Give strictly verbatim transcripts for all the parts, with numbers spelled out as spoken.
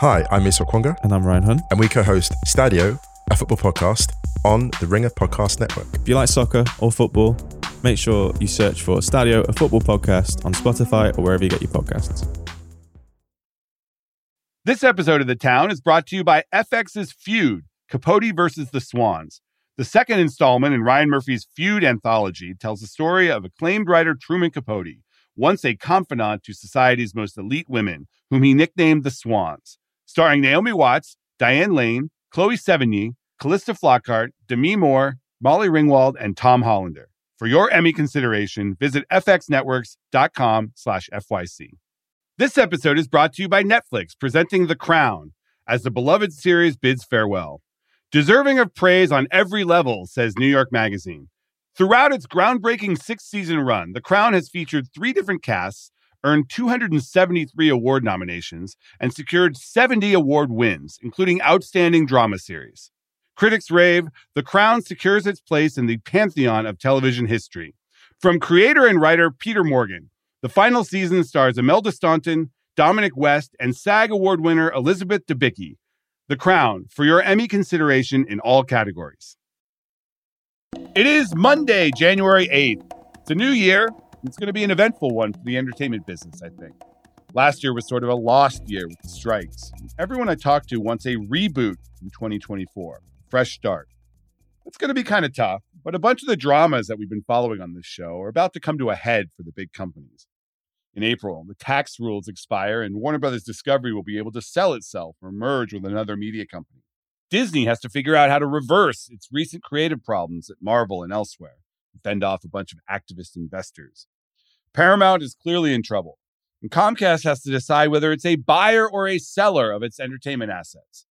Hi, I'm Isra Kwonga. And I'm Ryan Hunt. And we co-host Stadio, a football podcast on the Ringer Podcast Network. If you like soccer or football, make sure you search for Stadio, a football podcast on Spotify or wherever you get your podcasts. This episode of The Town is brought to you by F X's Feud, Capote versus the Swans. The second installment in Ryan Murphy's Feud anthology tells the story of acclaimed writer Truman Capote, once a confidant to society's most elite women, whom he nicknamed the Swans. Starring Naomi Watts, Diane Lane, Chloe Sevigny, Callista Flockhart, Demi Moore, Molly Ringwald, and Tom Hollander. For your Emmy consideration, visit f x networks dot com slash f y c. This episode is brought to you by Netflix, presenting The Crown, as the beloved series bids farewell. Deserving of praise on every level, says New York Magazine. Throughout its groundbreaking six-season run, The Crown has featured three different casts, earned two hundred seventy-three award nominations, and secured seventy award wins, including Outstanding Drama Series. Critics rave, The Crown secures its place in the pantheon of television history. From creator and writer Peter Morgan, the final season stars Imelda Staunton, Dominic West, and SAG Award winner Elizabeth Debicki. The Crown, for your Emmy consideration in all categories. It is Monday, January eighth. It's a new year. It's going to be an eventful one for the entertainment business, I think. Last year was sort of a lost year with the strikes. Everyone I talked to wants a reboot in twenty twenty-four, fresh start. It's going to be kind of tough, but a bunch of the dramas that we've been following on this show are about to come to a head for the big companies. In April, the tax rules expire and Warner Brothers Discovery will be able to sell itself or merge with another media company. Disney has to figure out how to reverse its recent creative problems at Marvel and elsewhere and fend off a bunch of activist investors. Paramount is clearly in trouble, and Comcast has to decide whether it's a buyer or a seller of its entertainment assets.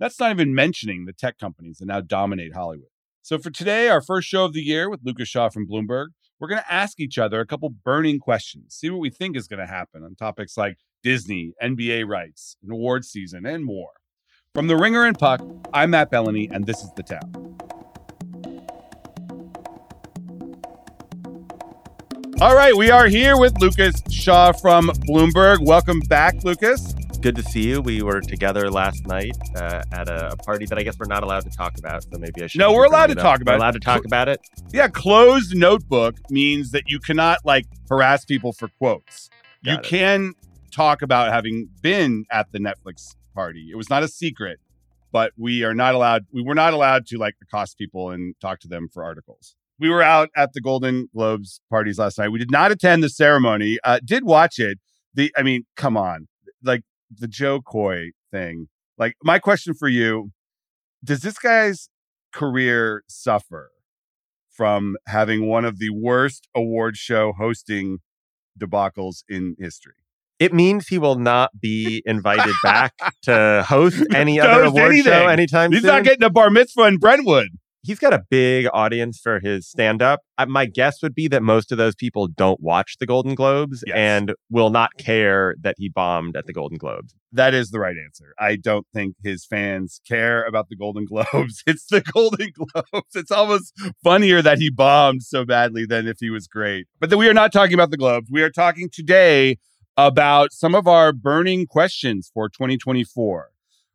That's not even mentioning the tech companies that now dominate Hollywood. So for today, our first show of the year with Lucas Shaw from Bloomberg, we're going to ask each other a couple burning questions, see what we think is going to happen on topics like Disney, N B A rights, an awards season, and more. From The Ringer and Puck, I'm Matt Bellany, and this is The Town. All right, we are here with Lucas Shaw from Bloomberg. Welcome back, Lucas. Good to see you. We were together last night uh, at a, a party that I guess we're not allowed to talk about, so maybe I should. No, we're allowed to talk about it. We're allowed to talk about it? Yeah, closed notebook means that you cannot, like, harass people for quotes. You can talk about having been at the Netflix party. It was not a secret, but we are not allowed, we were not allowed to, like, accost people and talk to them for articles. We were out at the Golden Globes parties last night. We did not attend the ceremony. Uh, did watch it. The I mean, come on. Like, the Joe Coy thing. Like, my question for you, does this guy's career suffer from having one of the worst award show hosting debacles in history? It means he will not be invited back to host any other award anything. show anytime He's soon. He's not getting a bar mitzvah in Brentwood. He's got a big audience for his stand-up. My guess would be that most of those people don't watch the Golden Globes yes. and will not care that he bombed at the Golden Globes. That is the right answer. I don't think his fans care about the Golden Globes. It's the Golden Globes. It's almost funnier that he bombed so badly than if he was great. But then we are not talking about the Globes. We are talking today about some of our burning questions for twenty twenty-four.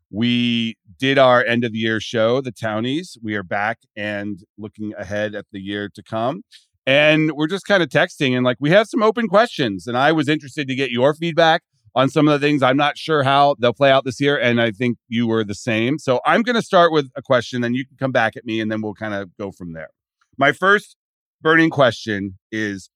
We did our end of the year show, The Townies. We are back and looking ahead at the year to come. And we're just kind of texting and like, we have some open questions. And I was interested to get your feedback on some of the things. I'm not sure how they'll play out this year. And I think you were the same. So I'm going to start with a question, then you can come back at me and then we'll kind of go from there. My first burning question is,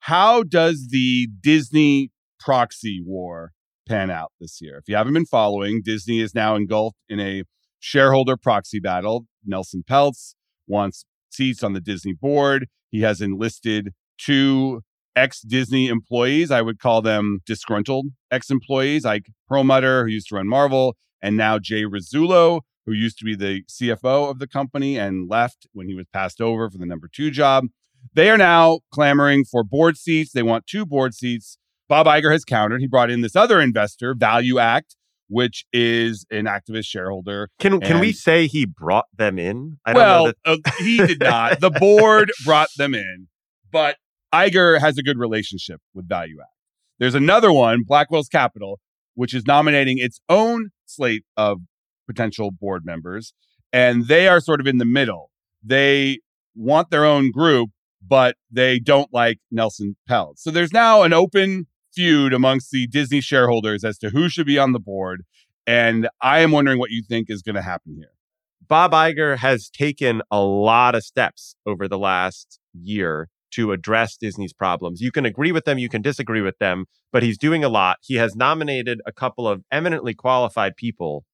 how does the Disney proxy war pan out this year? If you haven't been following, Disney is now engulfed in a shareholder proxy battle. Nelson Peltz wants seats on the Disney board. He has enlisted two ex-Disney employees. I would call them disgruntled ex-employees, like Perlmutter, who used to run Marvel, and now Jay Rizzullo, who used to be the C F O of the company and left when he was passed over for the number two job. They are now clamoring for board seats. They want two board seats. Bob Iger has countered. He brought in this other investor, Value Act, which is an activist shareholder. Can and, can we say he brought them in? I well, don't know that... uh, he did not. The board brought them in, but Iger has a good relationship with Value Act. There's another one, Blackwell's Capital, which is nominating its own slate of potential board members, and they are sort of in the middle. They want their own group, but they don't like Nelson Peltz. So there's now an open feud amongst the Disney shareholders as to who should be on the board. And I am wondering what you think is going to happen here. Bob Iger has taken a lot of steps over the last year to address Disney's problems. You can agree with them, you can disagree with them, but he's doing a lot. He has nominated a couple of eminently qualified people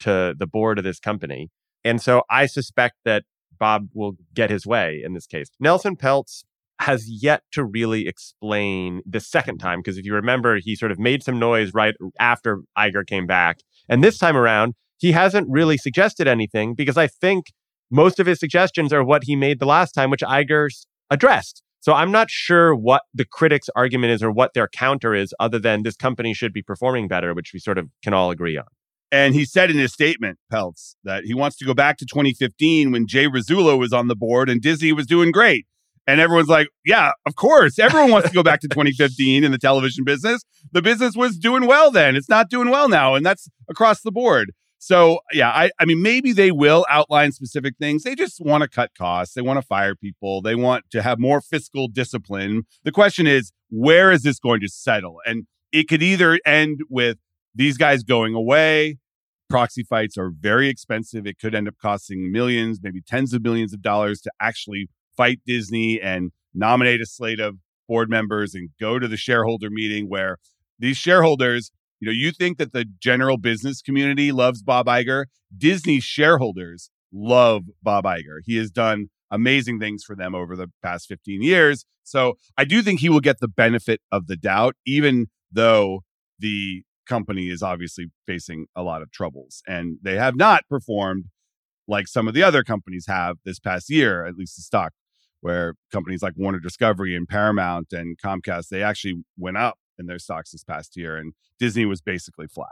to the board of this company. And so I suspect that Bob will get his way in this case. Nelson Peltz has yet to really explain the second time, because if you remember, he sort of made some noise right after Iger came back. And this time around, he hasn't really suggested anything, because I think most of his suggestions are what he made the last time, which Iger's addressed. So I'm not sure what the critics' argument is or what their counter is, other than this company should be performing better, which we sort of can all agree on. And he said in his statement, Peltz, that he wants to go back to twenty fifteen when Jay Rizzullo was on the board and Disney was doing great. And everyone's like, yeah, of course. Everyone wants to go back to twenty fifteen in the television business. The business was doing well then. It's not doing well now. And that's across the board. So, yeah, I, I mean, maybe they will outline specific things. They just want to cut costs. They want to fire people. They want to have more fiscal discipline. The question is, where is this going to settle? And it could either end with these guys going away. Proxy fights are very expensive. It could end up costing millions, maybe tens of millions of dollars to actually fight Disney and nominate a slate of board members and go to the shareholder meeting where these shareholders, you know, you think that the general business community loves Bob Iger. Disney shareholders love Bob Iger. He has done amazing things for them over the past fifteen years. So I do think he will get the benefit of the doubt, even though the company is obviously facing a lot of troubles, and they have not performed like some of the other companies have this past year, at least the stock, where companies like Warner Discovery and Paramount and Comcast, they actually went up in their stocks this past year, and Disney was basically flat.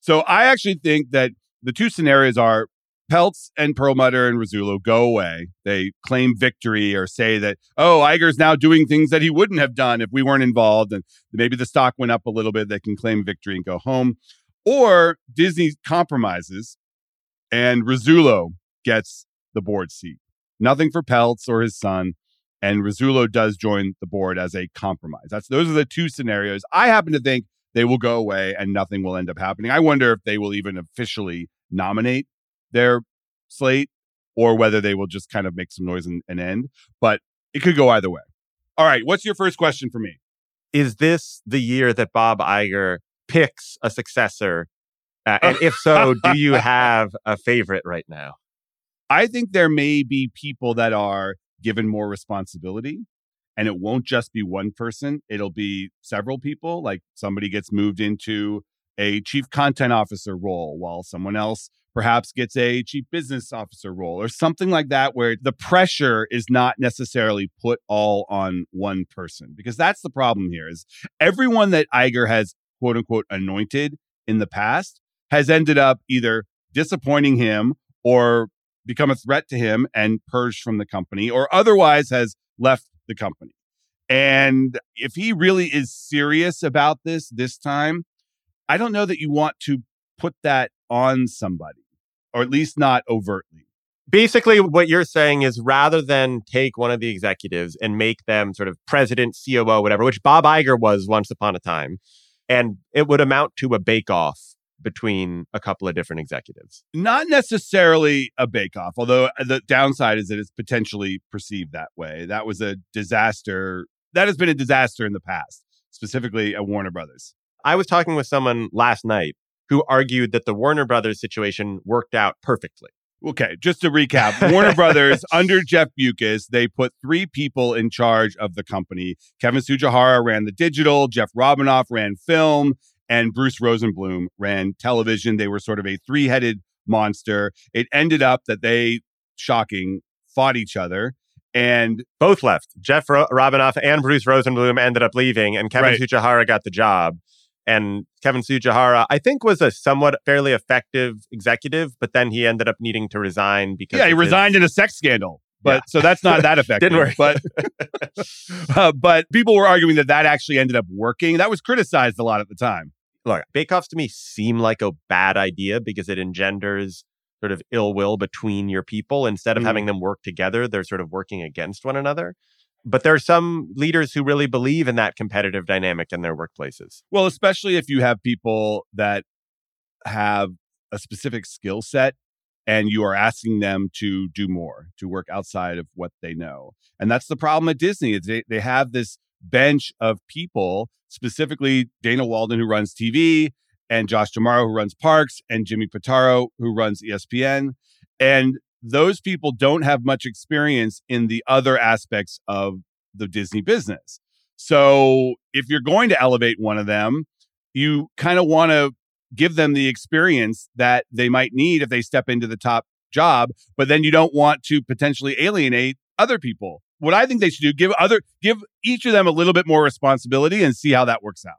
So I actually think that the two scenarios are Peltz and Perlmutter and Rizzullo go away. They claim victory or say that, oh, Iger's now doing things that he wouldn't have done if we weren't involved. And maybe the stock went up a little bit. They can claim victory and go home. Or Disney compromises and Rizzullo gets the board seat. Nothing for Peltz or his son. And Rizzullo does join the board as a compromise. That's Those are the two scenarios. I happen to think they will go away and nothing will end up happening. I wonder if they will even officially nominate their slate, or whether they will just kind of make some noise and, and end. But it could go either way. All right, what's your first question for me? Is this the year that Bob Iger picks a successor? Uh, and if so, do you have a favorite right now? I think there may be people that are given more responsibility, and it won't just be one person. It'll be several people. Like somebody gets moved into a chief content officer role while someone else perhaps gets a chief business officer role or something like that, where the pressure is not necessarily put all on one person. Because that's the problem here, is everyone that Iger has, quote unquote, anointed in the past has ended up either disappointing him or become a threat to him and purged from the company, or otherwise has left the company. And if he really is serious about this this time, I don't know that you want to put that on somebody, or at least not overtly. Basically, what you're saying is, rather than take one of the executives and make them sort of president, C O O, whatever, which Bob Iger was once upon a time, and it would amount to a bake-off between a couple of different executives. Not necessarily a bake-off, although the downside is that it's potentially perceived that way. That was a disaster. That has been a disaster in the past, specifically at Warner Brothers. I was talking with someone last night who argued that the Warner Brothers situation worked out perfectly. Okay, just to recap, Warner Brothers, under Jeff Bewkes, they put three people in charge of the company. Kevin Sujihara ran the digital, Jeff Robinoff ran film, and Bruce Rosenbloom ran television. They were sort of a three-headed monster. It ended up that they, shocking, fought each other. And both left. Jeff Ro- Robinoff and Bruce Rosenbloom ended up leaving, and Kevin right. Sujihara got the job. And Kevin Sujihara, I think, was a somewhat fairly effective executive, but then he ended up needing to resign because... Yeah, he resigned his... in a sex scandal. But yeah. So that's not that effective. Didn't work. But, uh, but people were arguing that that actually ended up working. That was criticized a lot at the time. Look, bake-offs to me seem like a bad idea because it engenders sort of ill will between your people. Instead of mm. having them work together, they're sort of working against one another. But there are some leaders who really believe in that competitive dynamic in their workplaces. Well, especially if you have people that have a specific skill set and you are asking them to do more, to work outside of what they know. And that's the problem at Disney. Is they, they have this bench of people, specifically Dana Walden, who runs T V, and Josh D'Amaro, who runs Parks, and Jimmy Pitaro, who runs E S P N. And those people don't have much experience in the other aspects of the Disney business. So if you're going to elevate one of them, you kind of want to give them the experience that they might need if they step into the top job, but then you don't want to potentially alienate other people. What I think they should do, give other, give each of them a little bit more responsibility and see how that works out.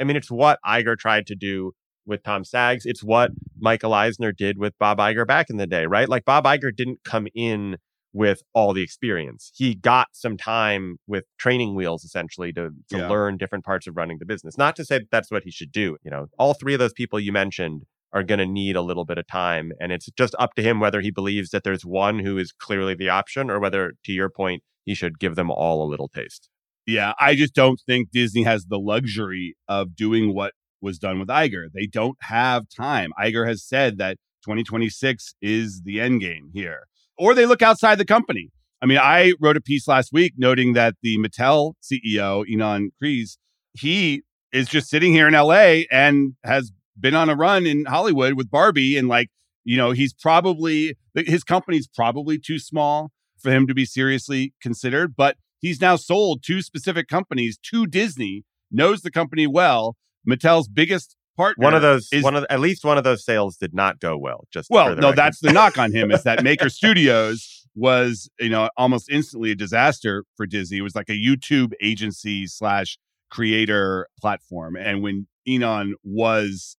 I mean, it's what Iger tried to do with Tom Sags. It's what Michael Eisner did with Bob Iger back in the day, right? Like Bob Iger didn't come in with all the experience. He got some time with training wheels, essentially, to, to yeah. learn different parts of running the business. Not to say that that's what he should do. You know, all three of those people you mentioned are going to need a little bit of time. And it's just up to him whether he believes that there's one who is clearly the option or whether, to your point, he should give them all a little taste. Yeah, I just don't think Disney has the luxury of doing what was done with Iger. They don't have time. Iger has said that twenty twenty-six is the end game here. Or they look outside the company. I mean, I wrote a piece last week noting that the Mattel C E O, Ynon Kreiz, he is just sitting here in L A and has been on a run in Hollywood with Barbie. And like, you know, he's probably, his company's probably too small for him to be seriously considered. But he's now sold two specific companies to Disney, knows the company well. Mattel's biggest partner. One of those, is, one of the, at least one of those sales did not go well. Just well, no, record. That's the knock on him is that Maker Studios was, you know, almost instantly a disaster for Disney. It was like a YouTube agency slash creator platform. And when Ynon was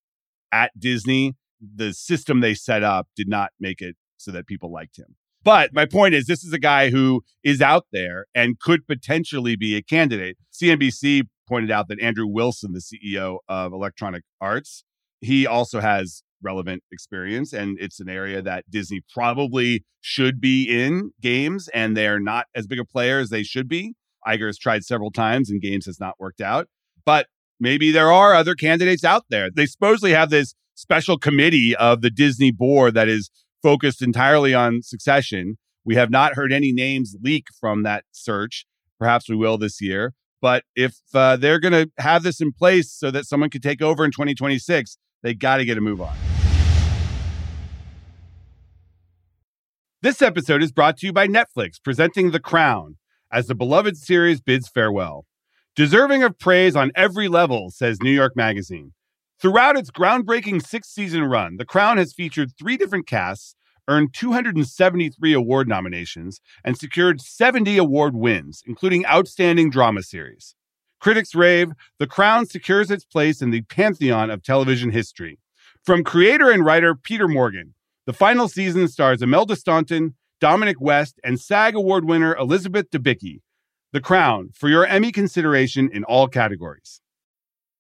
at Disney, the system they set up did not make it so that people liked him. But my point is, this is a guy who is out there and could potentially be a candidate. C N B C pointed out that Andrew Wilson, the C E O of Electronic Arts, he also has relevant experience, and it's an area that Disney probably should be in, games, and they're not as big a player as they should be. Iger has tried several times and games has not worked out, but maybe there are other candidates out there. They supposedly have this special committee of the Disney board that is focused entirely on succession. We have not heard any names leak from that search. Perhaps we will this year. But if uh, they're going to have this in place so that someone could take over in twenty twenty-six, they got to get a move on. This episode is brought to you by Netflix, presenting The Crown as the beloved series bids farewell. Deserving of praise on every level, says New York Magazine. Throughout its groundbreaking six-season run, The Crown has featured three different casts, earned two hundred seventy-three award nominations, and secured seventy award wins, including Outstanding Drama Series. Critics rave, The Crown secures its place in the pantheon of television history. From creator and writer Peter Morgan, the final season stars Imelda Staunton, Dominic West, and SAG Award winner Elizabeth Debicki. The Crown, for your Emmy consideration in all categories.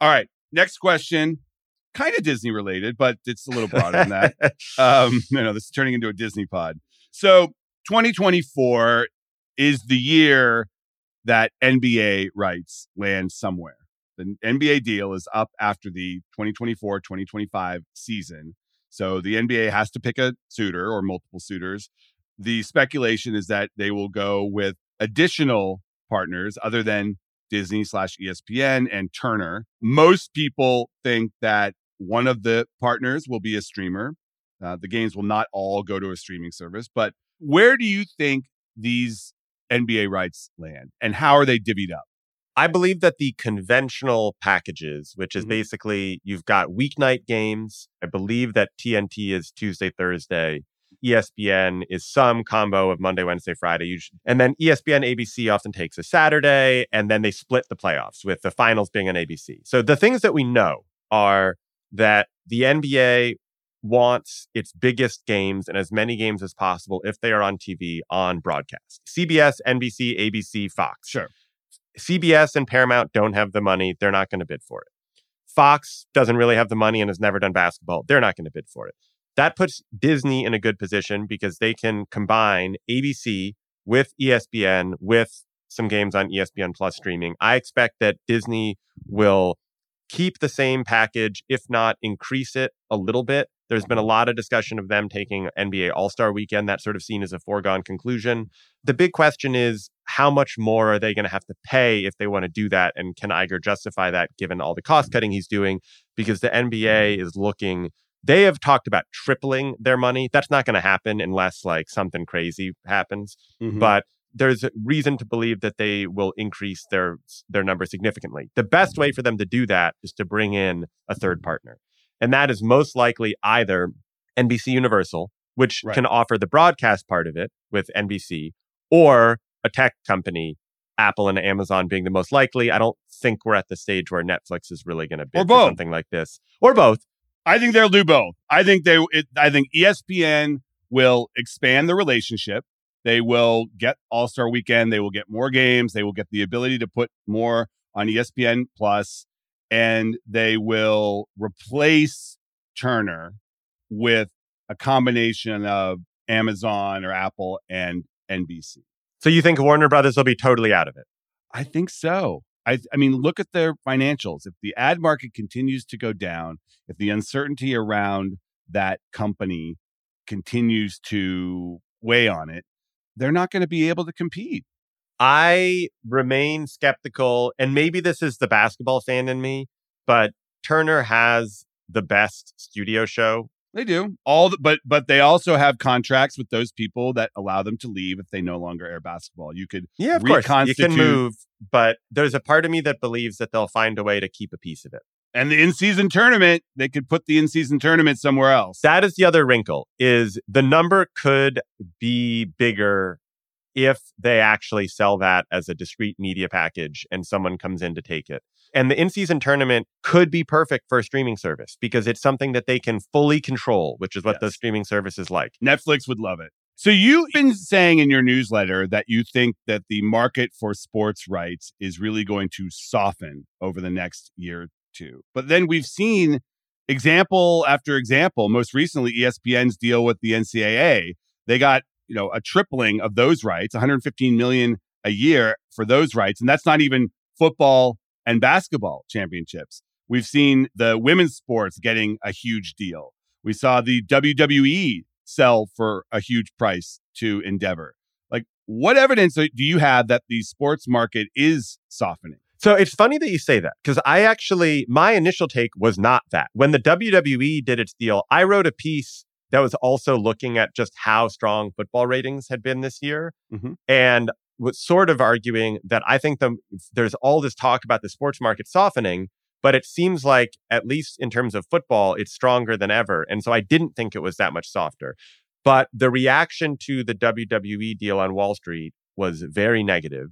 All right, next question. Kind of Disney related, but it's a little broader than that. Um, you know, this is turning into a Disney pod. So twenty twenty-four is the year that N B A rights land somewhere. The N B A deal is up after the twenty twenty-four twenty twenty-five season. So the N B A has to pick a suitor or multiple suitors. The speculation is that they will go with additional partners other than Disney slash E S P N and Turner. Most people think that one of the partners will be a streamer. Uh, the games will not all go to a streaming service. But where do you think these N B A rights land? And how are they divvied up? I believe that the conventional packages, which is mm-hmm. basically you've got weeknight games. I believe that T N T is Tuesday, Thursday. E S P N is some combo of Monday, Wednesday, Friday. Usually. And then E S P N, A B C often takes a Saturday, and then they split the playoffs with the finals being on A B C. So the things that we know are that the N B A wants its biggest games and as many games as possible, if they are on T V, on broadcast. C B S, N B C, A B C, Fox. Sure. C B S and Paramount don't have the money. They're not going to bid for it. Fox doesn't really have the money and has never done basketball. They're not going to bid for it. That puts Disney in a good position because they can combine A B C with E S P N with some games on E S P N Plus streaming. I expect that Disney will keep the same package, if not increase it a little bit. There's been a lot of discussion of them taking N B A All-Star Weekend. That sort of seen as a foregone conclusion. The big question is, how much more are they going to have to pay if they want to do that? And can Iger justify that given all the cost cutting he's doing? Because the N B A is looking... They have talked about tripling their money. That's not going to happen unless like something crazy happens. Mm-hmm. But there's reason to believe that they will increase their their number significantly. The best way for them to do that is to bring in a third partner. And that is most likely either N B C Universal, which right. can offer the broadcast part of it with N B C, or a tech company, Apple and Amazon being the most likely. I don't think we're at the stage where Netflix is really going to bid for something like this. Or both. I think they'll do both. I think they. It, I think E S P N will expand the relationship. They will get All-Star Weekend. They will get more games. They will get the ability to put more on E S P N Plus, and they will replace Turner with a combination of Amazon or Apple and N B C. So you think Warner Brothers will be totally out of it? I think so. I, I mean, look at their financials. If the ad market continues to go down, if the uncertainty around that company continues to weigh on it, they're not going to be able to compete. I remain skeptical, and maybe this is the basketball fan in me, but Turner has the best studio show. They do. all, the, But but they also have contracts with those people that allow them to leave if they no longer air basketball. You could yeah, of reconstitute. Course. You can move, but there's a part of me that believes that they'll find a way to keep a piece of it. And the in-season tournament, they could put the in-season tournament somewhere else. That is the other wrinkle, is the number could be bigger if they actually sell that as a discrete media package and someone comes in to take it. And the in-season tournament could be perfect for a streaming service because it's something that they can fully control, which is what yes. the streaming service is like. Netflix would love it. So you've been saying in your newsletter that you think that the market for sports rights is really going to soften over the next year or two. But then we've seen example after example. Most recently, E S P N's deal with the N C double A. They got, you know, a tripling of those rights, one hundred fifteen million dollars a year for those rights. And that's not even football and basketball championships. We've seen the women's sports getting a huge deal. We saw the W W E sell for a huge price to Endeavor. Like, what evidence do you have that the sports market is softening? So it's funny that you say that, because I actually, my initial take was not that. When the W W E did its deal, I wrote a piece that was also looking at just how strong football ratings had been this year. Mm-hmm. And was sort of arguing that I think the, there's all this talk about the sports market softening, but it seems like, at least in terms of football, it's stronger than ever. And so I didn't think it was that much softer. But the reaction to the W W E deal on Wall Street was very negative.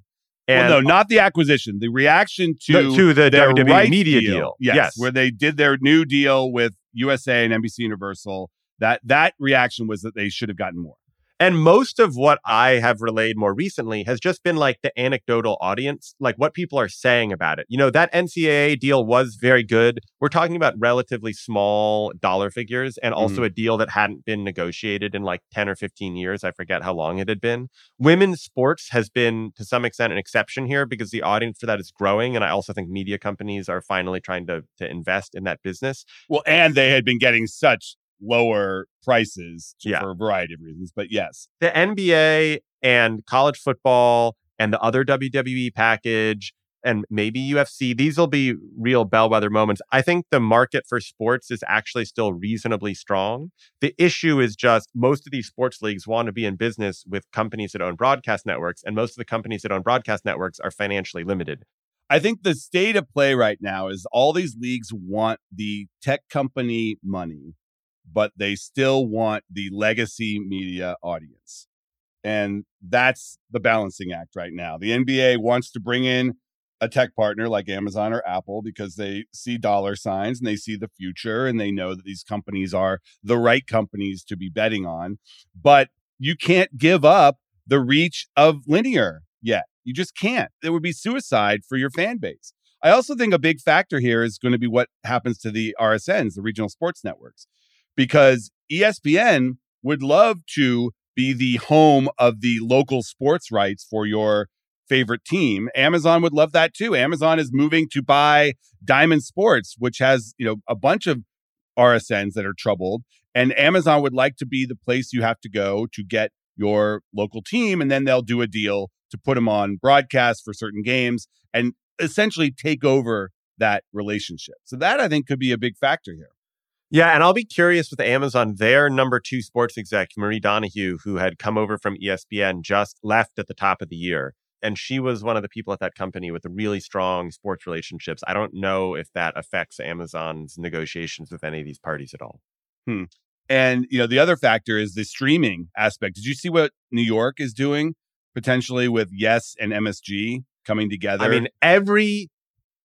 And well, no, not the acquisition. The reaction to, no, to the W W E right media deal. deal. Yes, yes, where they did their new deal with U S A and N B C Universal. That that reaction was that they should have gotten more. And most of what I have relayed more recently has just been like the anecdotal audience, like what people are saying about it. You know, that N C double A deal was very good. We're talking about relatively small dollar figures and also mm-hmm. a deal that hadn't been negotiated in like ten or fifteen years. I forget how long it had been. Women's sports has been, to some extent, an exception here because the audience for that is growing. And I also think media companies are finally trying to, to invest in that business. Well, and they had been getting such lower prices yeah. for a variety of reasons, but yes. The N B A and college football and the other W W E package and maybe U F C, these will be real bellwether moments. I think the market for sports is actually still reasonably strong. The issue is just most of these sports leagues want to be in business with companies that own broadcast networks, and most of the companies that own broadcast networks are financially limited. I think the state of play right now is all these leagues want the tech company money, but they still want the legacy media audience. And that's the balancing act right now. The N B A wants to bring in a tech partner like Amazon or Apple because they see dollar signs and they see the future and they know that these companies are the right companies to be betting on. But you can't give up the reach of linear yet. You just can't. It would be suicide for your fan base. I also think a big factor here is going to be what happens to the R S Ns, the regional sports networks, because E S P N would love to be the home of the local sports rights for your favorite team. Amazon would love that too. Amazon is moving to buy Diamond Sports, which has, you know, a bunch of R S Ns that are troubled. And Amazon would like to be the place you have to go to get your local team. And then they'll do a deal to put them on broadcast for certain games and essentially take over that relationship. So that, I think, could be a big factor here. Yeah, and I'll be curious with Amazon. Their number two sports exec, Marie Donahue, who had come over from E S P N, just left at the top of the year. And she was one of the people at that company with the really strong sports relationships. I don't know if that affects Amazon's negotiations with any of these parties at all. Hmm. And, you know, the other factor is the streaming aspect. Did you see what New York is doing potentially with YES and M S G coming together? I mean, every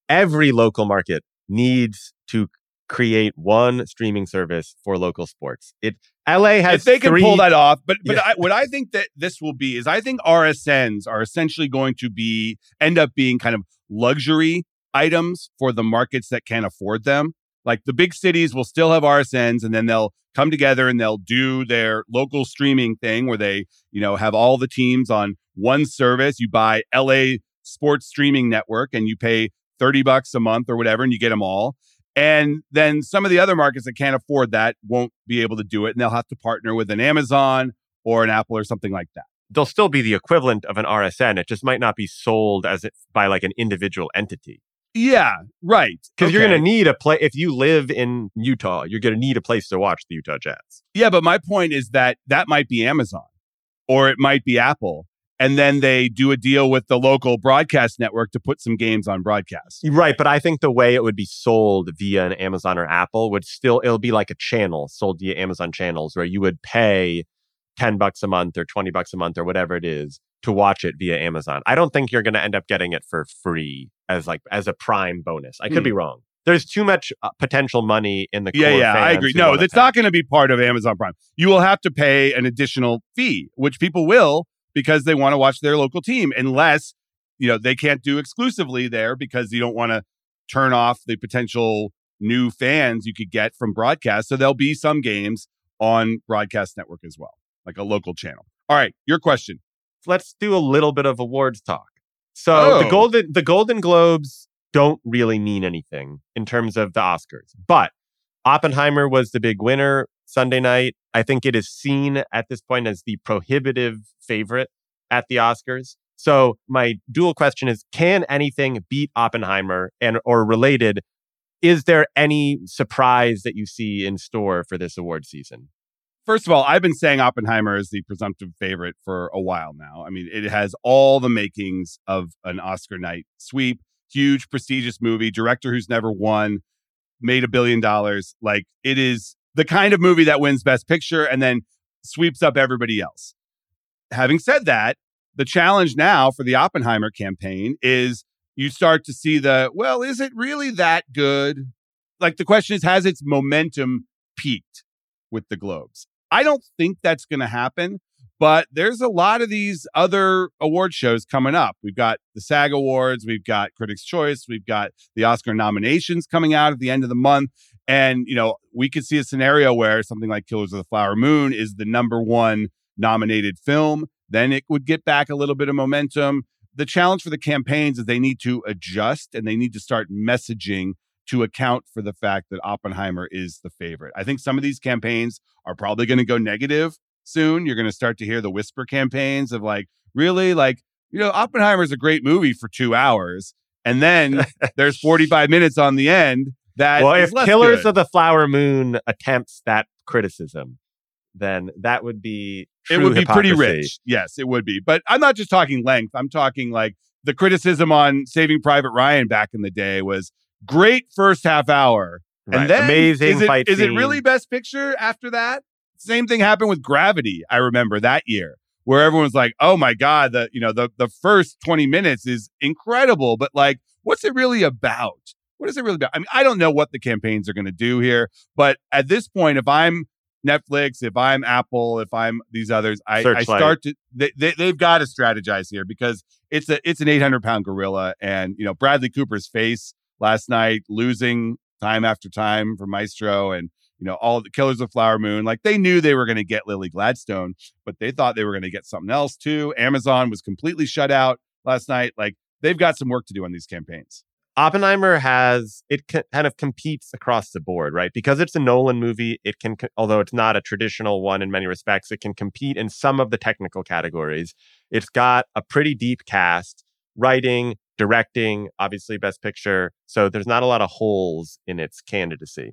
every local market needs to create one streaming service for local sports. It L A has if they can three... pull that off, but but yeah. I, what I think that this will be is I think R S Ns are essentially going to be end up being kind of luxury items for the markets that can't afford them. Like the big cities will still have R S Ns, and then they'll come together and they'll do their local streaming thing where they, you know, have all the teams on one service. You buy L A Sports Streaming Network and you pay thirty bucks a month or whatever, and you get them all. And then some of the other markets that can't afford that won't be able to do it. And they'll have to partner with an Amazon or an Apple or something like that. They'll still be the equivalent of an R S N. It just might not be sold as it, by like an individual entity. Yeah, right. Because okay. You're going to need a place. If you live in Utah, you're going to need a place to watch the Utah Jazz. Yeah, but my point is that that might be Amazon or it might be Apple. And then they do a deal with the local broadcast network to put some games on broadcast. Right. But I think the way it would be sold via an Amazon or Apple would still, it'll be like a channel sold via Amazon channels where you would pay ten bucks a month or twenty bucks a month or whatever it is to watch it via Amazon. I don't think you're going to end up getting it for free as like, as a Prime bonus. I could mm. be wrong. There's too much uh, potential money in the core. Yeah, yeah, I agree. No, it's not going to be part of Amazon Prime. You will have to pay an additional fee, which people will, because they want to watch their local team, unless, you know, they can't do exclusively there because you don't want to turn off the potential new fans you could get from broadcast. So there'll be some games on broadcast network as well, like a local channel. All right, your question. Let's do a little bit of awards talk. So oh. the Golden the Golden Globes don't really mean anything in terms of the Oscars, but Oppenheimer was the big winner Sunday night. I think it is seen at this point as the prohibitive favorite at the Oscars. So my dual question is, can anything beat Oppenheimer? And or related, is there any surprise that you see in store for this award season? First of all, I've been saying Oppenheimer is the presumptive favorite for a while now. I mean, it has all the makings of an Oscar night sweep. Huge, prestigious movie, director who's never won, made a billion dollars. Like, it is the kind of movie that wins Best Picture and then sweeps up everybody else. Having said that, the challenge now for the Oppenheimer campaign is you start to see the, well, is it really that good? Like, the question is, has its momentum peaked with the Globes? I don't think that's going to happen, but there's a lot of these other award shows coming up. We've got the SAG Awards, we've got Critics' Choice, we've got the Oscar nominations coming out at the end of the month. And, you know, we could see a scenario where something like Killers of the Flower Moon is the number one nominated film. Then it would get back a little bit of momentum. The challenge for the campaigns is they need to adjust and they need to start messaging to account for the fact that Oppenheimer is the favorite. I think some of these campaigns are probably going to go negative soon. You're going to start to hear the whisper campaigns of like, really? Like, you know, Oppenheimer is a great movie for two hours. And then there's forty-five minutes on the end. That well, if Killers good. of the Flower Moon attempts that criticism, then that would be true It would be hypocrisy. Pretty rich. Yes, it would be. But I'm not just talking length. I'm talking like the criticism on Saving Private Ryan back in the day was great first half hour. Right. And then amazing is it, fight is scene. It really Best Picture after that? Same thing happened with Gravity, I remember that year, where everyone's like, oh my God, the you know, the the first twenty minutes is incredible, but like, what's it really about? What is it really about? I mean, I don't know what the campaigns are gonna do here, but at this point, if I'm Netflix, if I'm Apple, if I'm these others, I, I start to they, they they've got to strategize here because it's a it's an eight hundred pound gorilla, and you know Bradley Cooper's face last night, losing time after time for Maestro, and you know all the Killers of Flower Moon. Like they knew they were going to get Lily Gladstone, but they thought they were going to get something else too. Amazon was completely shut out last night. Like they've got some work to do on these campaigns. Oppenheimer has, it co- kind of competes across the board, right? Because it's a Nolan movie, it can, co- although it's not a traditional one in many respects, it can compete in some of the technical categories. It's got a pretty deep cast, writing, directing, obviously Best Picture. So there's not a lot of holes in its candidacy.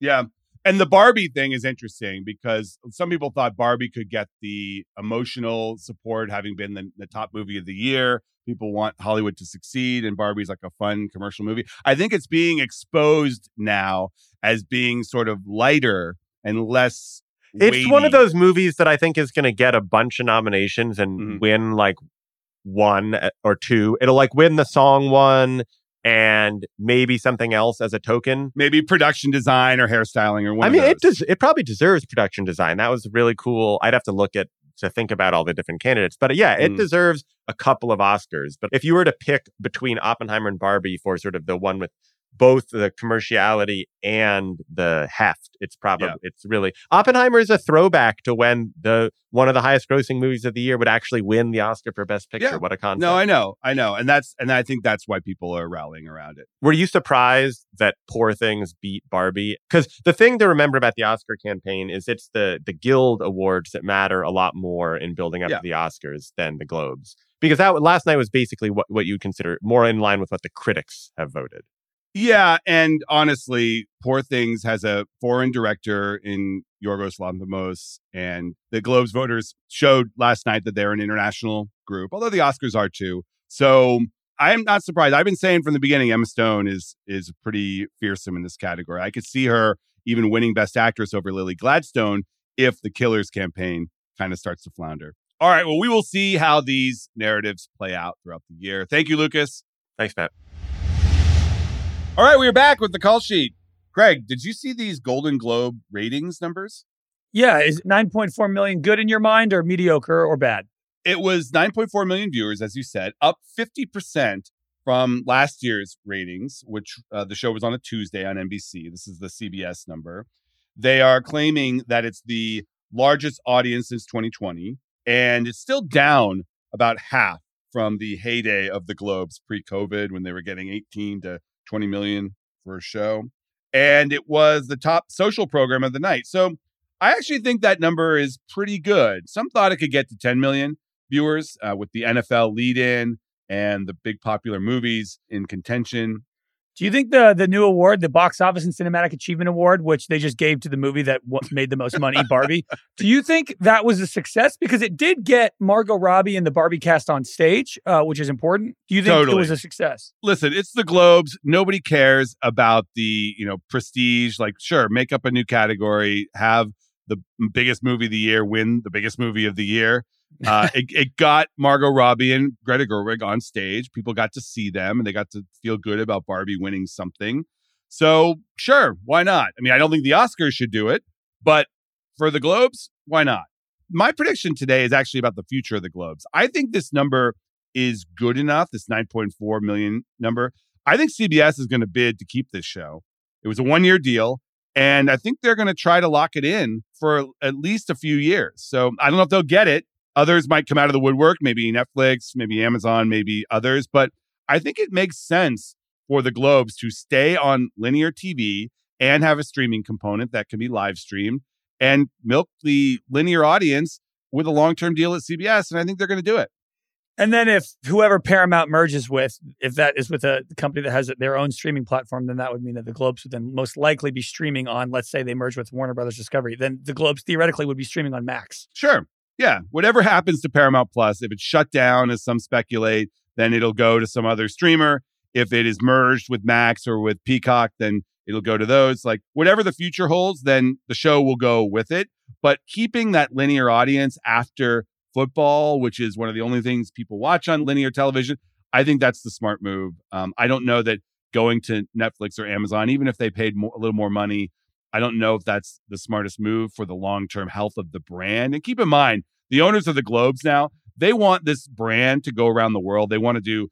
Yeah. And the Barbie thing is interesting because some people thought Barbie could get the emotional support, having been the, the top movie of the year. People want Hollywood to succeed, and Barbie's like a fun commercial movie. I think it's being exposed now as being sort of lighter and less weighty. It's one of those movies that I think is going to get a bunch of nominations and mm-hmm. win like one or two. It'll like win the song one. And maybe something else as a token. Maybe production design or hairstyling or one I mean, of it does. It probably deserves production design. That was really cool. I'd have to look at, to think about all the different candidates. But yeah, it mm. deserves a couple of Oscars. But if you were to pick between Oppenheimer and Barbie for sort of the one with both the commerciality and the heft, it's probably, yeah. it's really, Oppenheimer is a throwback to when the one of the highest grossing movies of the year would actually win the Oscar for Best Picture. Yeah. What a concept. No, I know. I know. And that's, and I think that's why people are rallying around it. Were you surprised that Poor Things beat Barbie? Because the thing to remember about the Oscar campaign is it's the, the Guild Awards that matter a lot more in building up yeah. the Oscars than the Globes. Because that last night was basically what, what you consider more in line with what the critics have voted. Yeah, and honestly, Poor Things has a foreign director in Yorgos Lanthimos, and the Globes voters showed last night that they're an international group, although the Oscars are too. So I'm not surprised. I've been saying from the beginning, Emma Stone is is pretty fearsome in this category. I could see her even winning Best Actress over Lily Gladstone if the Killers campaign kind of starts to flounder. All right, well, we will see how these narratives play out throughout the year. Thank you, Lucas. Thanks, Matt. All right, we're back with the call sheet. Craig, did you see these Golden Globe ratings numbers? Yeah, is nine point four million good in your mind, or mediocre or bad? It was nine point four million viewers, as you said, up fifty percent from last year's ratings, which uh, the show was on a Tuesday on N B C. This is the C B S number. They are claiming that it's the largest audience since twenty twenty, and it's still down about half from the heyday of the Globes pre-COVID when they were getting eighteen to twenty million for a show. And it was the top social program of the night. So I actually think that number is pretty good. Some thought it could get to ten million viewers uh, with the N F L lead in and the big popular movies in contention. Do you think the the new award, the Box Office and Cinematic Achievement Award, which they just gave to the movie that w- made the most money, Barbie, do you think that was a success? Because it did get Margot Robbie and the Barbie cast on stage, uh, which is important. Do you think totally. It was a success? Listen, it's the Globes. Nobody cares about the, you know, prestige. Like, sure, make up a new category, have the biggest movie of the year win the biggest movie of the year. uh, it, it got Margot Robbie and Greta Gerwig on stage. People got to see them, and they got to feel good about Barbie winning something. So, sure, why not? I mean, I don't think the Oscars should do it, but for the Globes, why not? My prediction today is actually about the future of the Globes. I think this number is good enough, this nine point four million number. I think C B S is going to bid to keep this show. It was a one-year deal. And I think they're going to try to lock it in for at least a few years. So I don't know if they'll get it. Others might come out of the woodwork, maybe Netflix, maybe Amazon, maybe others. But I think it makes sense for the Globes to stay on linear T V and have a streaming component that can be live streamed and milk the linear audience with a long-term deal at C B S. And I think they're going to do it. And then if whoever Paramount merges with, if that is with a company that has their own streaming platform, then that would mean that the Globes would then most likely be streaming on, let's say they merge with Warner Brothers Discovery, then the Globes theoretically would be streaming on Max. Sure. Yeah, whatever happens to Paramount Plus, if it's shut down, as some speculate, then it'll go to some other streamer. If it is merged with Max or with Peacock, then it'll go to those. Like, whatever the future holds, then the show will go with it. But keeping that linear audience after football, which is one of the only things people watch on linear television, I think that's the smart move. Um, I don't know that going to Netflix or Amazon, even if they paid more, a little more money, I don't know if that's the smartest move for the long-term health of the brand. And keep in mind, the owners of the Globes now, they want this brand to go around the world. They want to do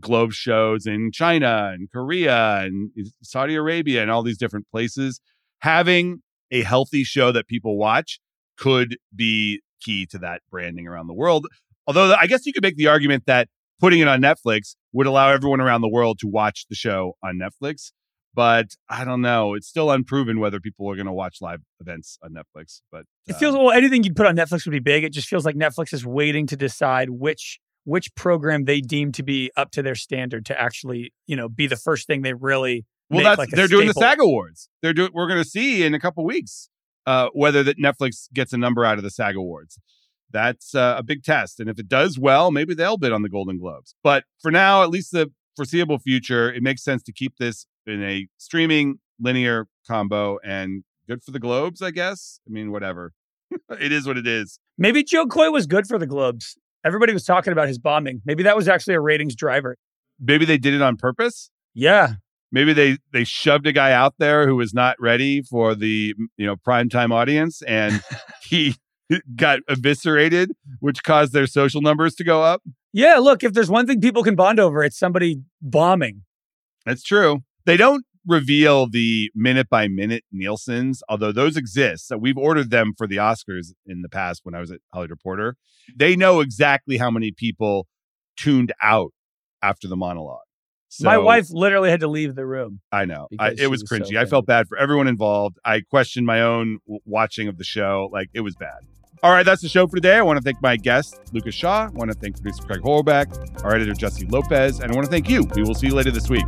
Globe shows in China and Korea and Saudi Arabia and all these different places. Having a healthy show that people watch could be key to that branding around the world. Although I guess you could make the argument that putting it on Netflix would allow everyone around the world to watch the show on Netflix. But I don't know. It's still unproven whether people are going to watch live events on Netflix. But uh, it feels, well, anything you put on Netflix would be big. It just feels like Netflix is waiting to decide which which program they deem to be up to their standard to actually, you know, be the first thing they really. Well, make that's like they're doing staple. The SAG Awards. They're doing. We're going to see in a couple weeks uh, whether that Netflix gets a number out of the SAG Awards. That's uh, a big test, and if it does well, maybe they'll bid on the Golden Globes. But for now, at least the foreseeable future, it makes sense to keep this in a streaming linear combo, and good for the Globes, I guess. I mean, whatever. It is what it is. Maybe Joe Coy was good for the Globes. Everybody was talking about his bombing. Maybe that was actually a ratings driver. Maybe they did it on purpose? Yeah. Maybe they they shoved a guy out there who was not ready for the, you know, primetime audience, and he got eviscerated, which caused their social numbers to go up. Yeah, look, if there's one thing people can bond over, it's somebody bombing. That's true. They don't reveal the minute-by-minute Nielsen's, although those exist. So we've ordered them for the Oscars in the past when I was at Hollywood Reporter. They know exactly how many people tuned out after the monologue. So, my wife literally had to leave the room. I know. I, it was, was cringy. So I felt bad for everyone involved. I questioned my own w- watching of the show. Like, it was bad. All right, that's the show for today. I want to thank my guest, Lucas Shaw. I want to thank producer Craig Horlbeck, our editor, Jesse Lopez. And I want to thank you. We will see you later this week.